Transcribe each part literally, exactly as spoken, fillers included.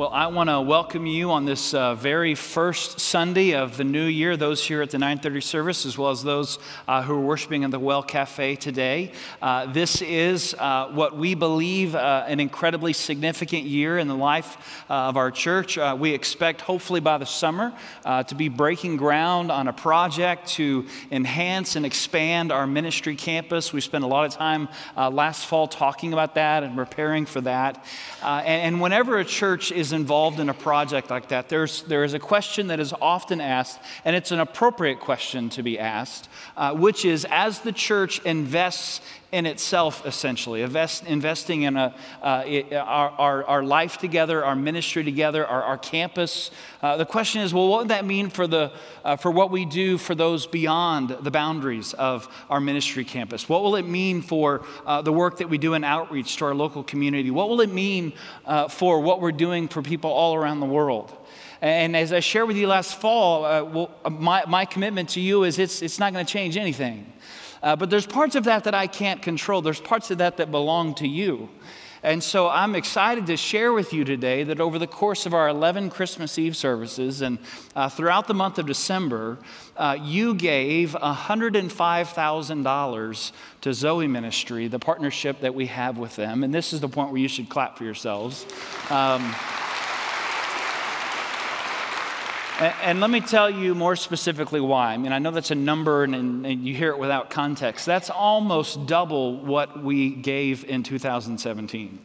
Well, I want to welcome you on this uh, very first Sunday of the new year, those here at the nine thirty service, as well as those uh, who are worshiping in the Well Cafe today. Uh, this is uh, what we believe uh, an incredibly significant year in the life uh, of our church. Uh, we expect, hopefully by the summer, uh, to be breaking ground on a project to enhance and expand our ministry campus. We spent a lot of time uh, last fall talking about that and preparing for that. Uh, and, and whenever a church is involved in a project like that, there's there is a question that is often asked, and it's an appropriate question to be asked, uh, which is, as the church invests in itself, essentially, invest, investing in a, uh, it, our, our, our life together, our ministry together, our, our campus. Uh, the question is, well, what would that mean for the uh, for what we do for those beyond the boundaries of our ministry campus? What will it mean for uh, the work that we do in outreach to our local community? What will it mean uh, for what we're doing for people all around the world? And as I shared with you last fall, uh, well, my, my commitment to you is it's it's not going to change anything. Uh, but there's parts of that that I can't control. There's parts of that that belong to you. And so I'm excited to share with you today that over the course of our eleven Christmas Eve services and uh, throughout the month of December, uh, you gave one hundred five thousand dollars to Zoe Ministry, the partnership that we have with them. And this is the point where you should clap for yourselves. Um, And let me tell you more specifically why. I mean, I know that's a number and, and, and you hear it without context. That's almost double what we gave in two thousand seventeen.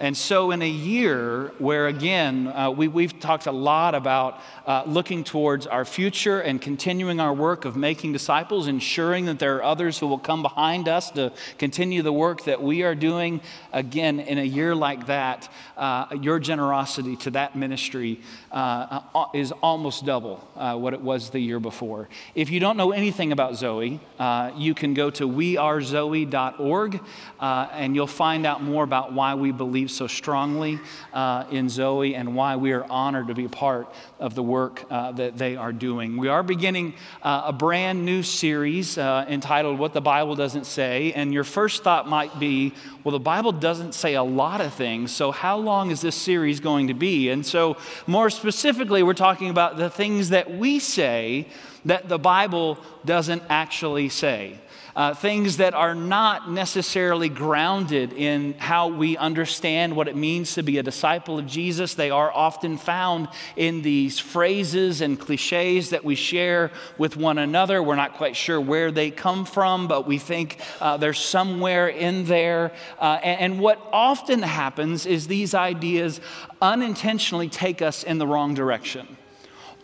And so in a year where, again, uh, we, we've talked a lot about uh, looking towards our future and continuing our work of making disciples, ensuring that there are others who will come behind us to continue the work that we are doing, again, in a year like that, uh, your generosity to that ministry uh, is almost double uh, what it was the year before. If you don't know anything about Zoe, uh, you can go to we are zoe dot org uh, and you'll find out more about why we believe so strongly uh, in Zoe and why we are honored to be a part of the work uh, that they are doing. We are beginning uh, a brand new series uh, entitled What the Bible Doesn't Say, and your first thought might be, well, the Bible doesn't say a lot of things, so how long is this series going to be? And so more specifically, we're talking about the things that we say that the Bible doesn't actually say. Uh, things that are not necessarily grounded in how we understand what it means to be a disciple of Jesus. They are often found in these phrases and cliches that we share with one another. We're not quite sure where they come from, but we think uh, they're somewhere in there. Uh, and, and what often happens is these ideas unintentionally take us in the wrong direction.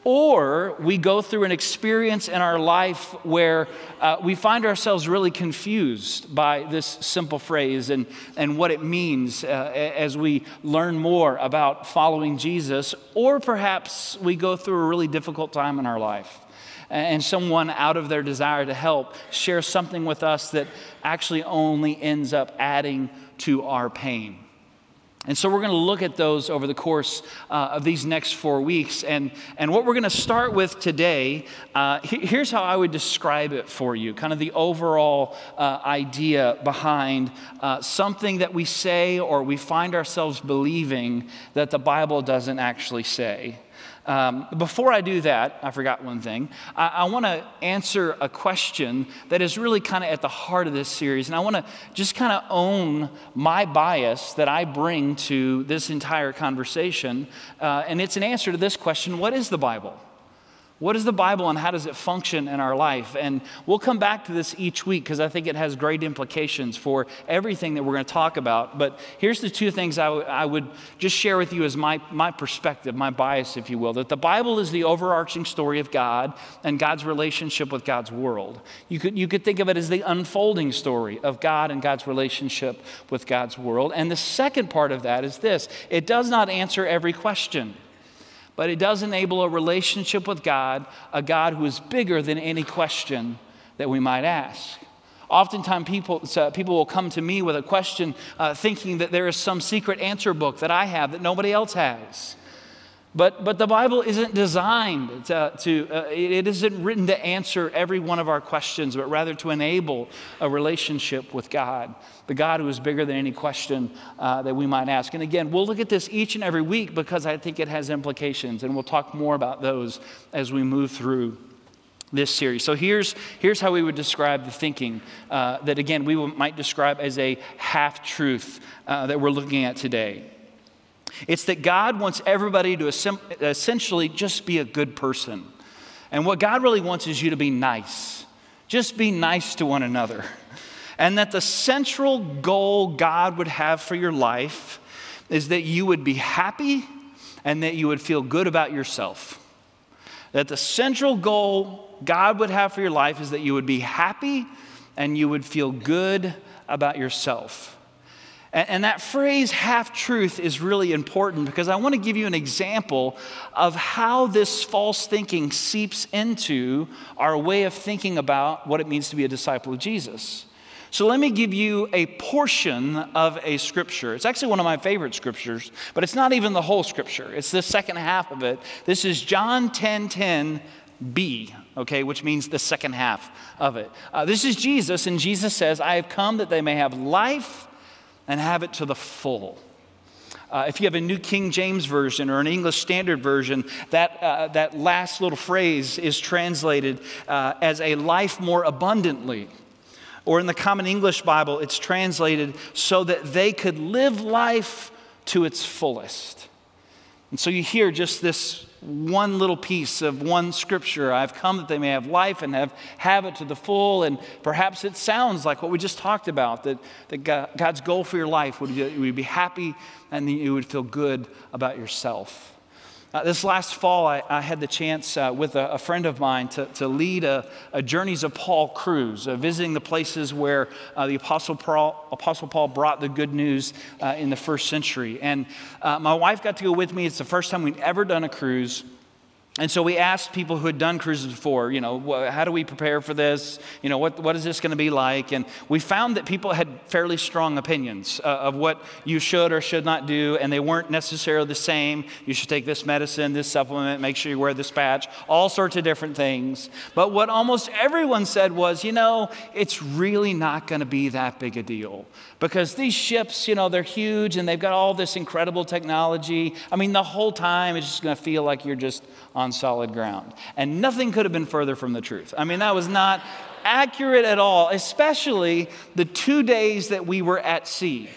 Or we go through an experience in our life where uh, we find ourselves really confused by this simple phrase and, and what it means uh, as we learn more about following Jesus. Or perhaps we go through a really difficult time in our life, and someone, out of their desire to help, shares something with us that actually only ends up adding to our pain. And so we're going to look at those over the course uh, of these next four weeks. And, and what we're going to start with today, uh, here's how I would describe it for you, kind of the overall uh, idea behind uh, something that we say or we find ourselves believing that the Bible doesn't actually say. Um, before I do that, I forgot one thing. I, I want to answer a question that is really kind of at the heart of this series. And I want to just kind of own my bias that I bring to this entire conversation. Uh, and it's an answer to this question: what is the Bible? What is the Bible and how does it function in our life? And we'll come back to this each week because I think it has great implications for everything that we're going to talk about. But here's the two things I, w- I would just share with you as my, my perspective, my bias, if you will, that the Bible is the overarching story of God and God's relationship with God's world. You could, you could think of it as the unfolding story of God and God's relationship with God's world. And the second part of that is this: it does not answer every question, but it does enable a relationship with God, a God who is bigger than any question that we might ask. Oftentimes people, uh, people will come to me with a question uh, thinking that there is some secret answer book that I have that nobody else has. But but the Bible isn't designed to, to uh, it isn't written to answer every one of our questions, but rather to enable a relationship with God, the God who is bigger than any question uh, that we might ask. And again, we'll look at this each and every week because I think it has implications, and we'll talk more about those as we move through this series. So here's here's how we would describe the thinking uh, that, again, we might describe as a half-truth uh, that we're looking at today. It's that God wants everybody to essentially just be a good person. And what God really wants is you to be nice. Just be nice to one another. And that the central goal God would have for your life is that you would be happy and that you would feel good about yourself. That the central goal God would have for your life is that you would be happy and you would feel good about yourself. And that phrase, half-truth, is really important because I want to give you an example of how this false thinking seeps into our way of thinking about what it means to be a disciple of Jesus. So let me give you a portion of a scripture. It's actually one of my favorite scriptures, but it's not even the whole scripture. It's the second half of it. This is John ten ten b, okay, which means the second half of it. Uh, this is Jesus, and Jesus says, "I have come that they may have life and have it to the full." Uh, if you have a New King James Version or an English Standard Version, that uh, that last little phrase is translated uh, as "a life more abundantly." Or in the Common English Bible, it's translated "so that they could live life to its fullest." And so you hear just this one little piece of one scripture, "I've come that they may have life and have, have it to the full," and perhaps it sounds like what we just talked about, that, that God, God's goal for your life would be, would be happy and that you would feel good about yourself. Uh, this last fall, I, I had the chance uh, with a, a friend of mine to, to lead a, a Journeys of Paul cruise, uh, visiting the places where uh, the Apostle Paul, Apostle Paul brought the good news uh, in the first century. And uh, my wife got to go with me. It's the first time we'd ever done a cruise. And so we asked people who had done cruises before, you know, how do we prepare for this? You know, what, what is this going to be like? And we found that people had fairly strong opinions uh, of what you should or should not do, and they weren't necessarily the same. You should take this medicine, this supplement, make sure you wear this patch, all sorts of different things. But what almost everyone said was, you know, it's really not going to be that big a deal because these ships, you know, they're huge and they've got all this incredible technology. I mean, the whole time it's just going to feel like you're just on on solid ground. And nothing could have been further from the truth. I mean, that was not accurate at all, especially the two days that we were at sea.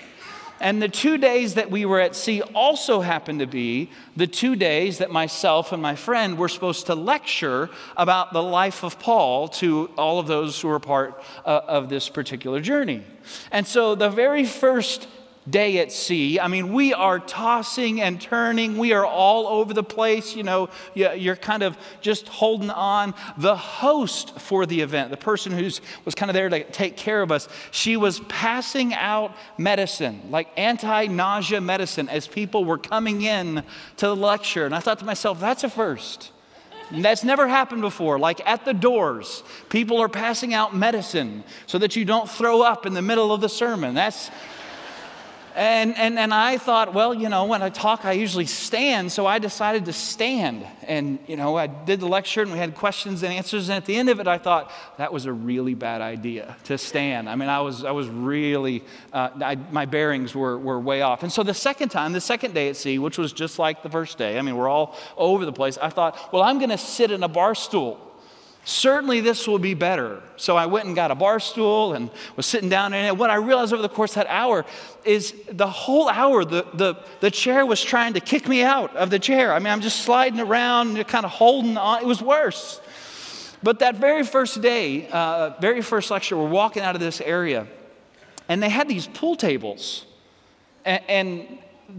And the two days that we were at sea also happened to be the two days that myself and my friend were supposed to lecture about the life of Paul to all of those who were part uh, of this particular journey. And so the very first day at sea, I mean, we are tossing and turning. We are all over the place. You know, you're kind of just holding on. The host for the event, the person who was kind of there to take care of us, she was passing out medicine, like anti-nausea medicine, as people were coming in to the lecture. And I thought to myself, that's a first. And that's never happened before. Like at the doors, people are passing out medicine so that you don't throw up in the middle of the sermon. That's And, and and I thought, well, you know, when I talk, I usually stand, so I decided to stand. And, you know, I did the lecture, and we had questions and answers, and at the end of it, I thought, that was a really bad idea to stand. I mean, I was I was really, uh, I, my bearings were, were way off. And so the second time, the second day at sea, which was just like the first day, I mean, we're all over the place, I thought, well, I'm going to sit in a bar stool. Certainly this will be better. So I went and got a bar stool and was sitting down in it. What I realized over the course of that hour is the whole hour, the, the, the chair was trying to kick me out of the chair. I mean, I'm just sliding around and kind of holding on. It was worse. But that very first day, uh, very first lecture, we're walking out of this area, and they had these pool tables. And, and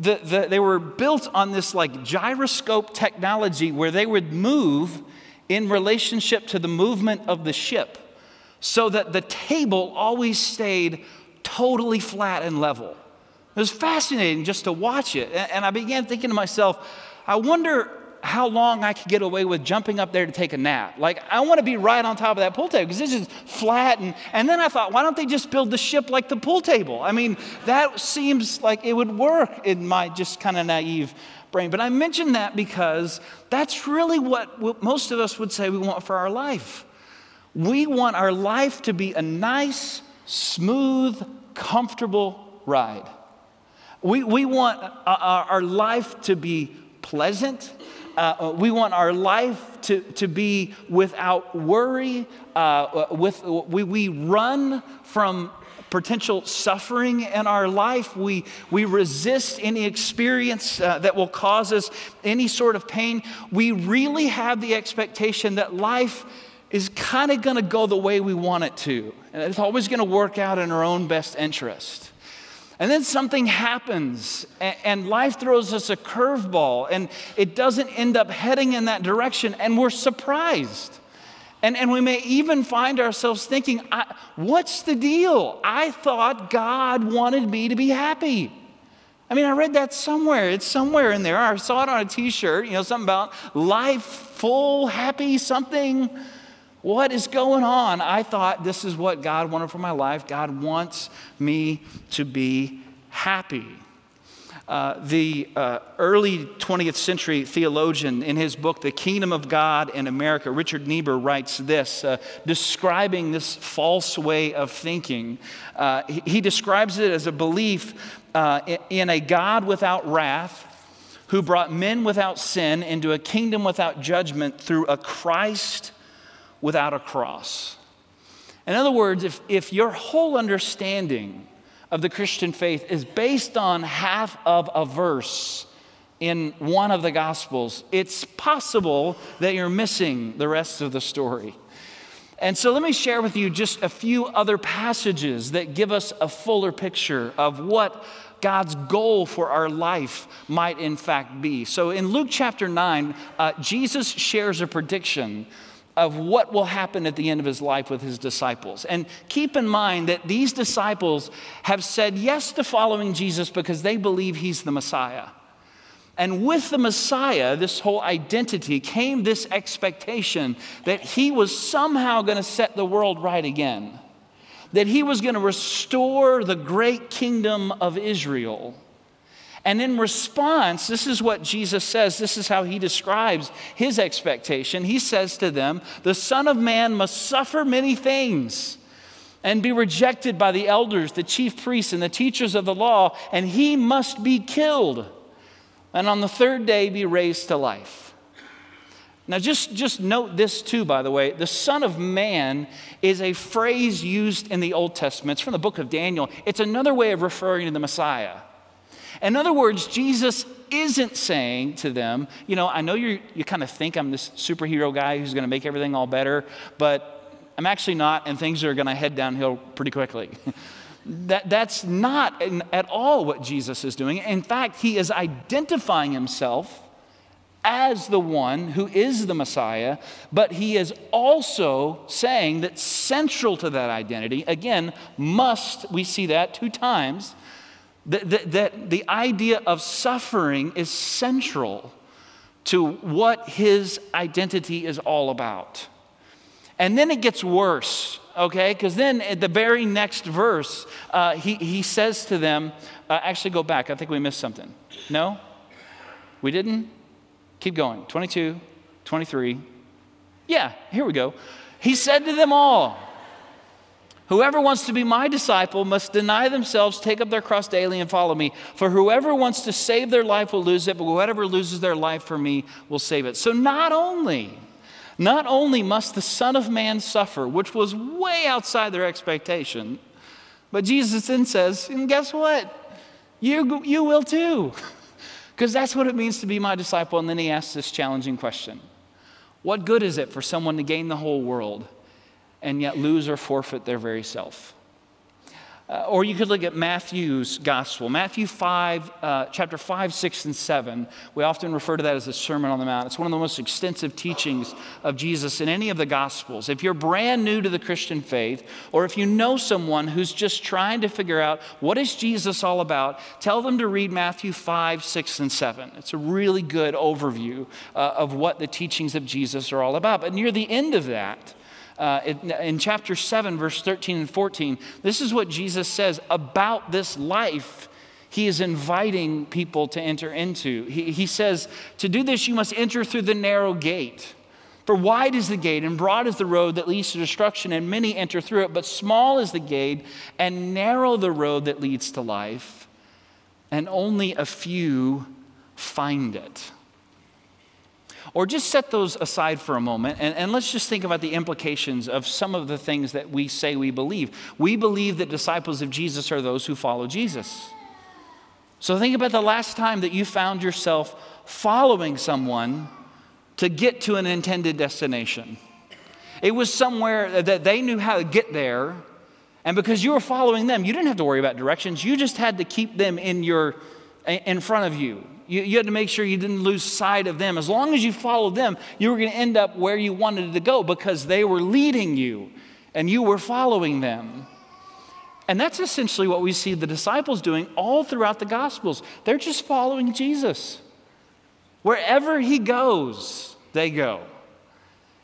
the, the, they were built on this like gyroscope technology where they would move in relationship to the movement of the ship so that the table always stayed totally flat and level. It was fascinating just to watch it. And I began thinking to myself, I wonder how long I could get away with jumping up there to take a nap. Like, I want to be right on top of that pool table because this is flat. And, and then I thought, why don't they just build the ship like the pool table? I mean, that seems like it would work in my just kind of naive brain. But I mention that because that's really what most of us would say we want for our life. We want our life to be a nice, smooth, comfortable ride. We, we want our, our life to be pleasant. Uh, we want our life to, to be without worry. Uh, with, we, we run from potential suffering in our life. We, we resist any experience uh, that will cause us any sort of pain. We really have the expectation that life is kind of going to go the way we want it to. And it's always going to work out in our own best interest. And then something happens, and life throws us a curveball, and it doesn't end up heading in that direction, and we're surprised. And, and we may even find ourselves thinking, I, what's the deal? I thought God wanted me to be happy. I mean, I read that somewhere. It's somewhere in there. I saw it on a T-shirt, you know, something about life full, happy, something. What is going on? I thought this is what God wanted for my life. God wants me to be happy. Uh, the uh, early twentieth century theologian in his book, The Kingdom of God in America, Richard Niebuhr, writes this, uh, describing this false way of thinking. Uh, he, he describes it as a belief uh, in, in a God without wrath, who brought men without sin into a kingdom without judgment through a Christ without a cross. In other words, if, if your whole understanding of the Christian faith is based on half of a verse in one of the Gospels, it's possible that you're missing the rest of the story. And so let me share with you just a few other passages that give us a fuller picture of what God's goal for our life might in fact be. So in Luke chapter nine, uh, Jesus shares a prediction of what will happen at the end of his life with his disciples. And keep in mind that these disciples have said yes to following Jesus because they believe he's the Messiah. And with the Messiah, this whole identity, came this expectation that he was somehow going to set the world right again, that he was going to restore the great kingdom of Israel. And in response, this is what Jesus says. This is how he describes his expectation. He says to them, the Son of Man must suffer many things and be rejected by the elders, the chief priests, and the teachers of the law, and he must be killed and on the third day be raised to life. Now just, just note this too, by the way. The Son of Man is a phrase used in the Old Testament. It's from the book of Daniel. It's another way of referring to the Messiah. In other words, Jesus isn't saying to them, you know, I know you're, you kind of think I'm this superhero guy who's going to make everything all better, but I'm actually not, and things are going to head downhill pretty quickly. that, that's not in, at all what Jesus is doing. In fact, he is identifying himself as the one who is the Messiah, but he is also saying that central to that identity, again, must, we see that two times, That, that the idea of suffering is central to what his identity is all about. And then it gets worse, okay? Because then at the very next verse, uh, he, he says to them, uh, actually go back, I think we missed something. No? We didn't? Keep going, twenty-two, twenty-three. Yeah, here we go. He said to them all, whoever wants to be my disciple must deny themselves, take up their cross daily, and follow me. For whoever wants to save their life will lose it, but whoever loses their life for me will save it. So not only, not only must the Son of Man suffer, which was way outside their expectation, but Jesus then says, and guess what? You, you will too. Because that's what it means to be my disciple. And then he asks this challenging question. What good is it for someone to gain the whole world and yet lose or forfeit their very self? Uh, or you could look at Matthew's gospel. Matthew five, uh, chapter five, six, and seven. We often refer to that as the Sermon on the Mount. It's one of the most extensive teachings of Jesus in any of the gospels. If you're brand new to the Christian faith, or if you know someone who's just trying to figure out what is Jesus all about, tell them to read Matthew five, six, and seven. It's a really good overview uh, of what the teachings of Jesus are all about. But near the end of that, Uh, in, in chapter seven, verse thirteen and fourteen, this is what Jesus says about this life he is inviting people to enter into. He, he says, to do this, you must enter through the narrow gate. For wide is the gate and broad is the road that leads to destruction, and many enter through it. But small is the gate and narrow the road that leads to life, and only a few find it. Or just set those aside for a moment, and, and let's just think about the implications of some of the things that we say we believe. We believe that disciples of Jesus are those who follow Jesus. So think about the last time that you found yourself following someone to get to an intended destination. It was somewhere that they knew how to get there, and because you were following them, you didn't have to worry about directions. You just had to keep them in your in front of you. You, you had to make sure you didn't lose sight of them. As long as you followed them, you were going to end up where you wanted to go because they were leading you and you were following them. And that's essentially what we see the disciples doing all throughout the Gospels. They're just following Jesus. Wherever he goes, they go.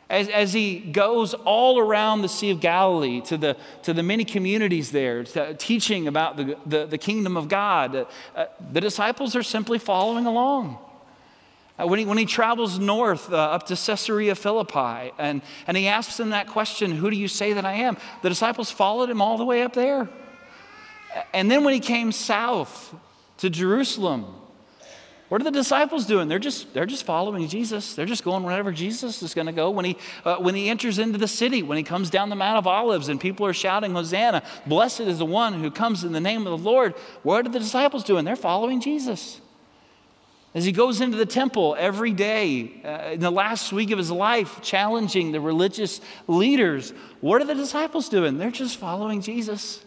As, as he goes all around the Sea of Galilee to the, to the many communities there, to, teaching about the, the, the kingdom of God, uh, uh, the disciples are simply following along. Uh, when, he, when he travels north uh, up to Caesarea Philippi and, and he asks them that question, who do you say that I am? The disciples followed him all the way up there. And then when he came south to Jerusalem, what are the disciples doing? They're just they're just following Jesus. They're just going wherever Jesus is going to go. When he uh, when he enters into the city, when he comes down the Mount of Olives and people are shouting, Hosanna, blessed is the one who comes in the name of the Lord. What are the disciples doing? They're following Jesus. As he goes into the temple every day, uh, in the last week of his life, challenging the religious leaders, what are the disciples doing? They're just following Jesus.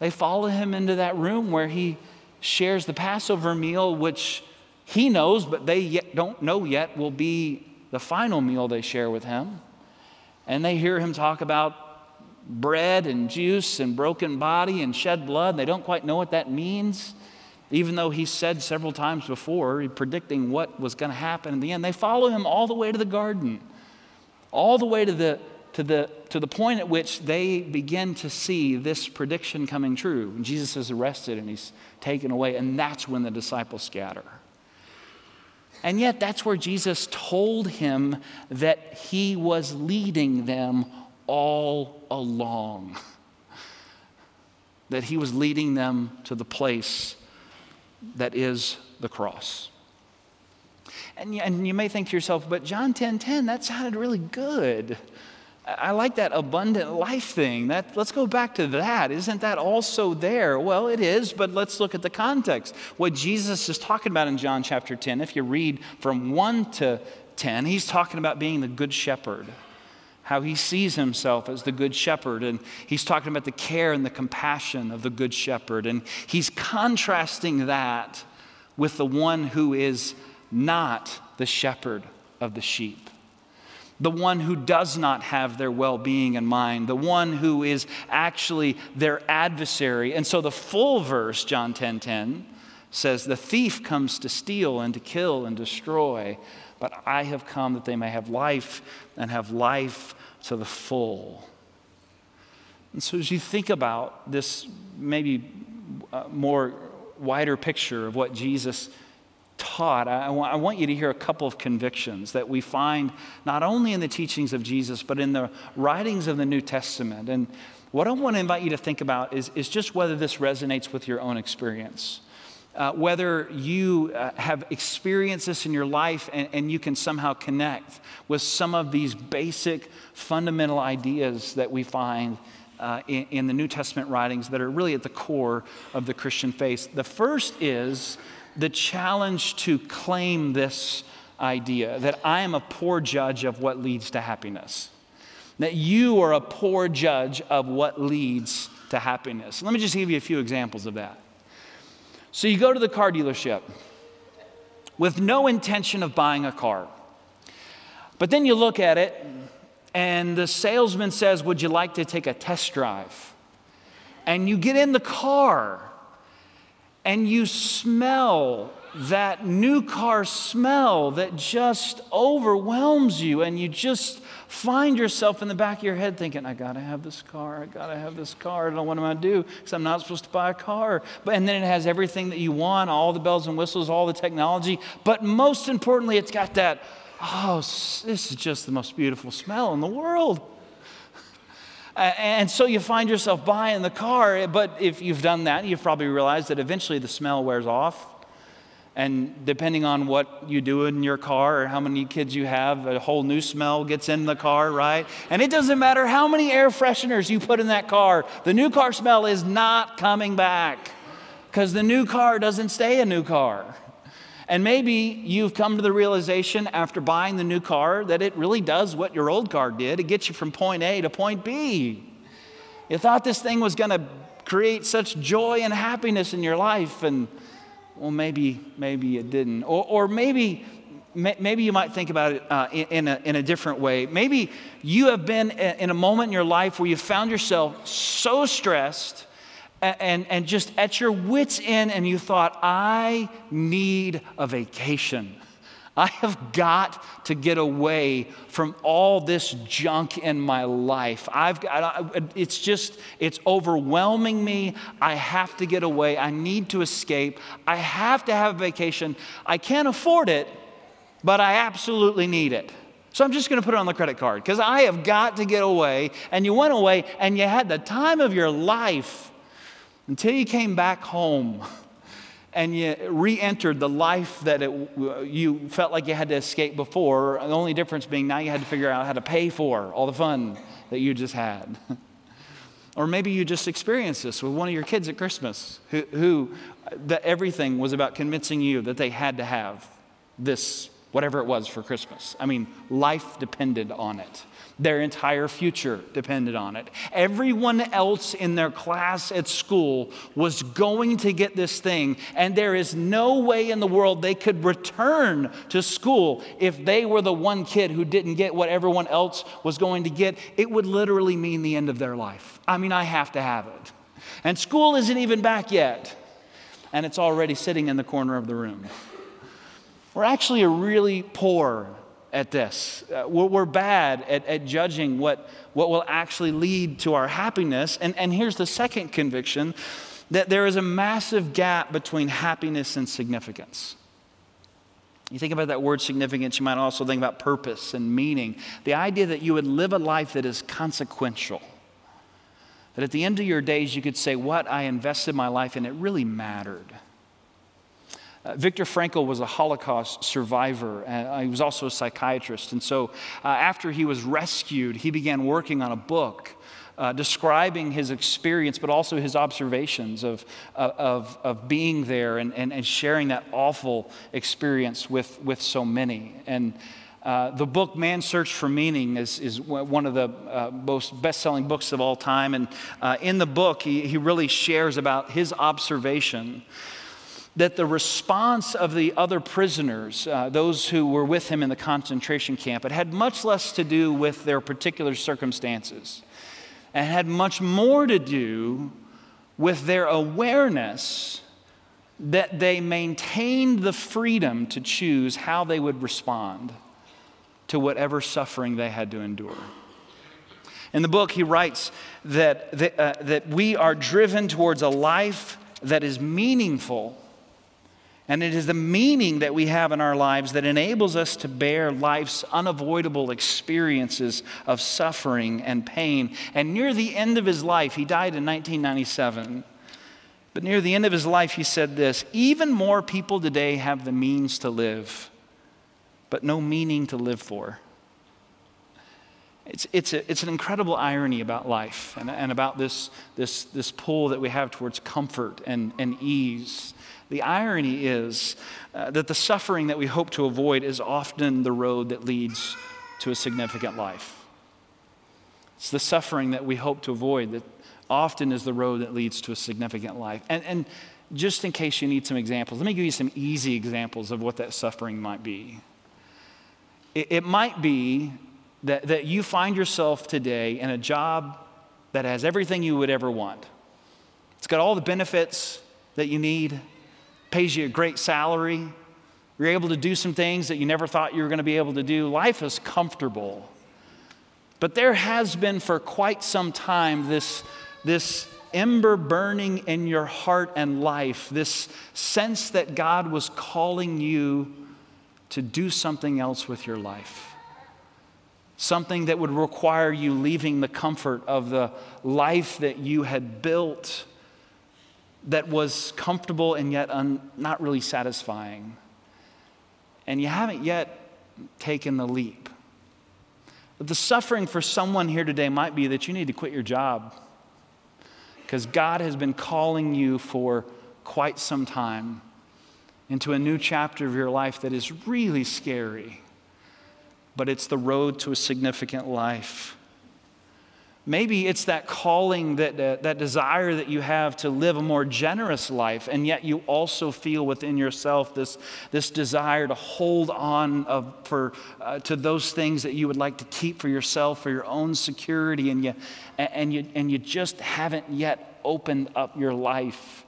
They follow him into that room where he shares the Passover meal, which he knows, but they yet don't know yet, will be the final meal they share with him. And they hear him talk about bread and juice and broken body and shed blood. They don't quite know what that means, even though he said several times before, predicting what was going to happen in the end. They follow him all the way to the garden, all the way to the to the to the point at which they begin to see this prediction coming true. Jesus is arrested and he's taken away, and that's when the disciples scatter. And yet that's where Jesus told him that he was leading them all along, that he was leading them to the place that is the cross. And, and you may think to yourself, but John ten ten, that sounded really good. I like that abundant life thing. That, let's go back to that. Isn't that also there? Well, it is, but let's look at the context. What Jesus is talking about in John chapter ten, if you read from one to ten, he's talking about being the good shepherd, how he sees himself as the good shepherd. And he's talking about the care and the compassion of the good shepherd. And he's contrasting that with the one who is not the shepherd of the sheep, the one who does not have their well-being in mind, the one who is actually their adversary. And so the full verse, John ten ten, says, the thief comes to steal and to kill and destroy, but I have come that they may have life and have life to the full. And so as you think about this maybe more wider picture of what Jesus taught, I, I want you to hear a couple of convictions that we find not only in the teachings of Jesus, but in the writings of the New Testament. And what I want to invite you to think about is, is just whether this resonates with your own experience, uh, whether you uh, have experienced this in your life and, and you can somehow connect with some of these basic fundamental ideas that we find Uh, in, in the New Testament writings that are really at the core of the Christian faith. The first is the challenge to claim this idea that I am a poor judge of what leads to happiness, that you are a poor judge of what leads to happiness. Let me just give you a few examples of that. So you go to the car dealership with no intention of buying a car, but then you look at it, and the salesman says, would you like to take a test drive? And you get in the car and you smell that new car smell that just overwhelms you, and you just find yourself in the back of your head thinking, I gotta have this car, I gotta have this car, I don't know what I'm gonna do, because I'm not supposed to buy a car. But and then it has everything that you want, all the bells and whistles, all the technology, but most importantly, it's got that, oh, this is just the most beautiful smell in the world. And so you find yourself buying the car, but if you've done that, you've probably realized that eventually the smell wears off. And depending on what you do in your car or how many kids you have, a whole new smell gets in the car, right? And it doesn't matter how many air fresheners you put in that car, the new car smell is not coming back, because the new car doesn't stay a new car. And maybe you've come to the realization after buying the new car that it really does what your old car did. It gets you from point A to point B. You thought this thing was going to create such joy and happiness in your life, and well, maybe maybe it didn't. Or, or maybe maybe you might think about it uh, in, a, in a different way. Maybe you have been in a moment in your life where you found yourself so stressed and, and just at your wits' end, and you thought, I need a vacation. I have got to get away from all this junk in my life. I've got, it's just, it's overwhelming me. I have to get away. I need to escape. I have to have a vacation. I can't afford it, but I absolutely need it. So I'm just going to put it on the credit card because I have got to get away. And you went away and you had the time of your life until you came back home. And you re-entered the life that it, you felt like you had to escape before. The only difference being now you had to figure out how to pay for all the fun that you just had. Or maybe you just experienced this with one of your kids at Christmas, who, who that everything was about convincing you that they had to have this, whatever it was for Christmas. I mean, life depended on it. Their entire future depended on it. Everyone else in their class at school was going to get this thing, and there is no way in the world they could return to school if they were the one kid who didn't get what everyone else was going to get. It would literally mean the end of their life. I mean, I have to have it. And school isn't even back yet, and it's already sitting in the corner of the room. We're actually really poor at this. Uh, we're, we're bad at, at judging what, what will actually lead to our happiness. And, and here's the second conviction, that there is a massive gap between happiness and significance. You think about that word significance, you might also think about purpose and meaning. The idea that you would live a life that is consequential. That at the end of your days, you could say, what, I invested my life in, it really mattered. Uh, Viktor Frankl was a Holocaust survivor, and uh, he was also a psychiatrist. And so uh, after he was rescued, he began working on a book uh, describing his experience, but also his observations of, of, of being there and, and, and sharing that awful experience with, with so many. And Uh, the book Man's Search for Meaning is, is one of the uh, most best-selling books of all time. And uh, in the book, he, he really shares about his observation that the response of the other prisoners, uh, those who were with him in the concentration camp, it had much less to do with their particular circumstances and had much more to do with their awareness that they maintained the freedom to choose how they would respond to whatever suffering they had to endure. In the book, he writes that, that, uh, that we are driven towards a life that is meaningful, and it is the meaning that we have in our lives that enables us to bear life's unavoidable experiences of suffering and pain. And near the end of his life, he died in nineteen ninety-seven, but near the end of his life, he said this, even more people today have the means to live, but no meaning to live for. It's, it's, a, it's an incredible irony about life and, and about this, this, this pull that we have towards comfort and, and ease. The irony is uh, that the suffering that we hope to avoid is often the road that leads to a significant life. It's the suffering that we hope to avoid that often is the road that leads to a significant life. And, and just in case you need some examples, let me give you some easy examples of what that suffering might be. It, it might be that, that you find yourself today in a job that has everything you would ever want. It's got all the benefits that you need. pays you a great salary. You're able to do some things that you never thought you were going to be able to do. Life is comfortable. But there has been for quite some time this, this ember burning in your heart and life, this sense that God was calling you to do something else with your life. Something that would require you leaving the comfort of the life that you had built that was comfortable and yet un, not really satisfying. And you haven't yet taken the leap. But the suffering for someone here today might be that you need to quit your job because God has been calling you for quite some time into a new chapter of your life that is really scary, but it's the road to a significant life. Maybe it's that calling, that, uh, that desire that you have to live a more generous life, and yet you also feel within yourself this, this desire to hold on of, for, uh, to those things that you would like to keep for yourself, for your own security, and you, and you, and you just haven't yet opened up your life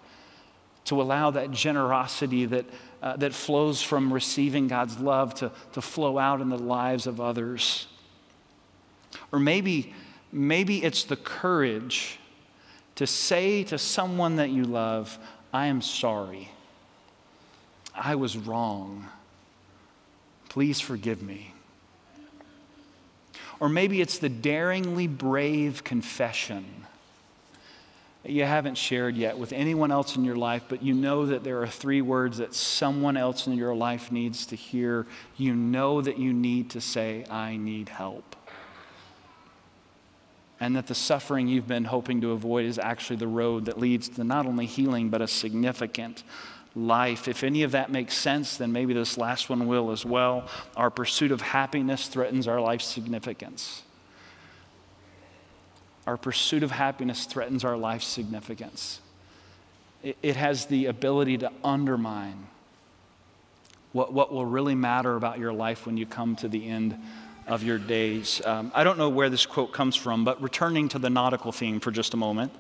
to allow that generosity that, uh, that flows from receiving God's love to, to flow out in the lives of others. Or maybe... Maybe it's the courage to say to someone that you love, I am sorry. I was wrong. Please forgive me. Or maybe it's the daringly brave confession that you haven't shared yet with anyone else in your life, but you know that there are three words that someone else in your life needs to hear. You know that you need to say, I need help. And that the suffering you've been hoping to avoid is actually the road that leads to not only healing, but a significant life. If any of that makes sense, then maybe this last one will as well. Our pursuit of happiness threatens our life's significance. Our pursuit of happiness threatens our life's significance. It, it has the ability to undermine what, what will really matter about your life when you come to the end of your days. Um, I don't know where this quote comes from, but returning to the nautical theme for just a moment,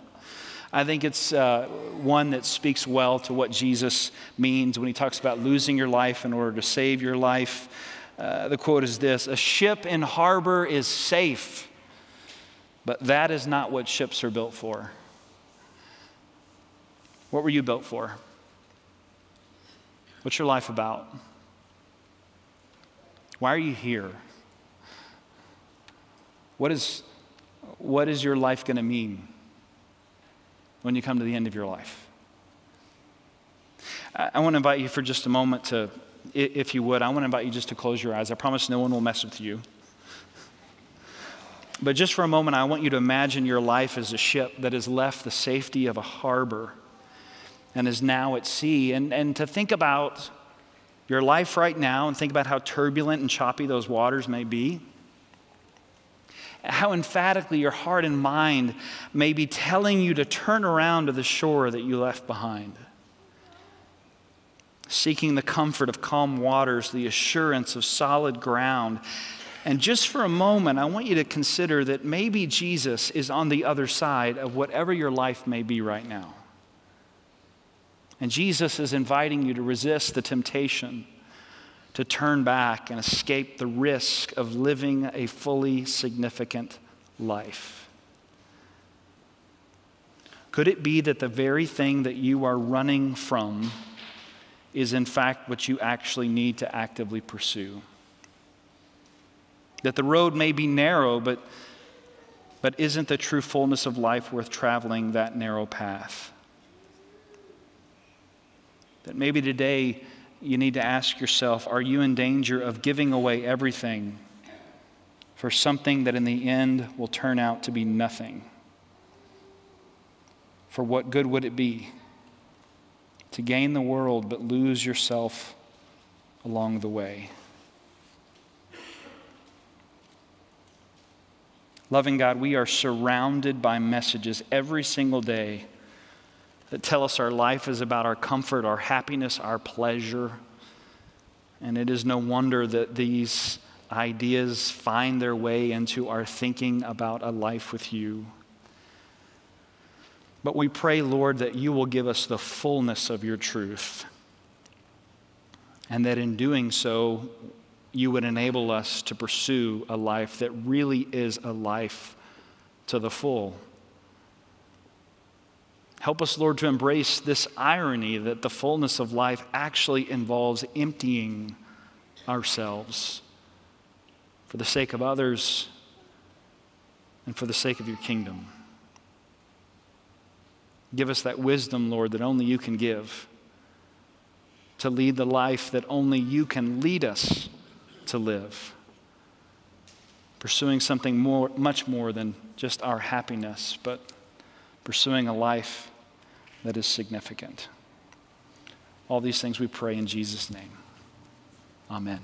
I think it's uh, one that speaks well to what Jesus means when he talks about losing your life in order to save your life. Uh, the quote is this, a ship in harbor is safe, but that is not what ships are built for. What were you built for? What's your life about? Why are you here? What is, what is your life going to mean when you come to the end of your life? I, I want to invite you for just a moment to, if you would, I want to invite you just to close your eyes. I promise no one will mess with you. But just for a moment, I want you to imagine your life as a ship that has left the safety of a harbor and is now at sea. And, and to think about your life right now and think about how turbulent and choppy those waters may be. How emphatically your heart and mind may be telling you to turn around to the shore that you left behind. Seeking the comfort of calm waters, the assurance of solid ground. And just for a moment, I want you to consider that maybe Jesus is on the other side of whatever your life may be right now. And Jesus is inviting you to resist the temptation to turn back and escape the risk of living a fully significant life. Could it be that the very thing that you are running from is in fact what you actually need to actively pursue? That the road may be narrow, but, but isn't the true fullness of life worth traveling that narrow path? That maybe today, you need to ask yourself, are you in danger of giving away everything for something that in the end will turn out to be nothing? For what good would it be to gain the world but lose yourself along the way? Loving God, we are surrounded by messages every single day that tell us our life is about our comfort, our happiness, our pleasure. And it is no wonder that these ideas find their way into our thinking about a life with you. But we pray, Lord, that you will give us the fullness of your truth, and that in doing so, you would enable us to pursue a life that really is a life to the full. Help us, Lord, to embrace this irony that the fullness of life actually involves emptying ourselves for the sake of others and for the sake of your kingdom. Give us that wisdom, Lord, that only you can give, to lead the life that only you can lead us to live, pursuing something more, much more than just our happiness, but pursuing a life that is significant. All these things we pray in Jesus' name. Amen.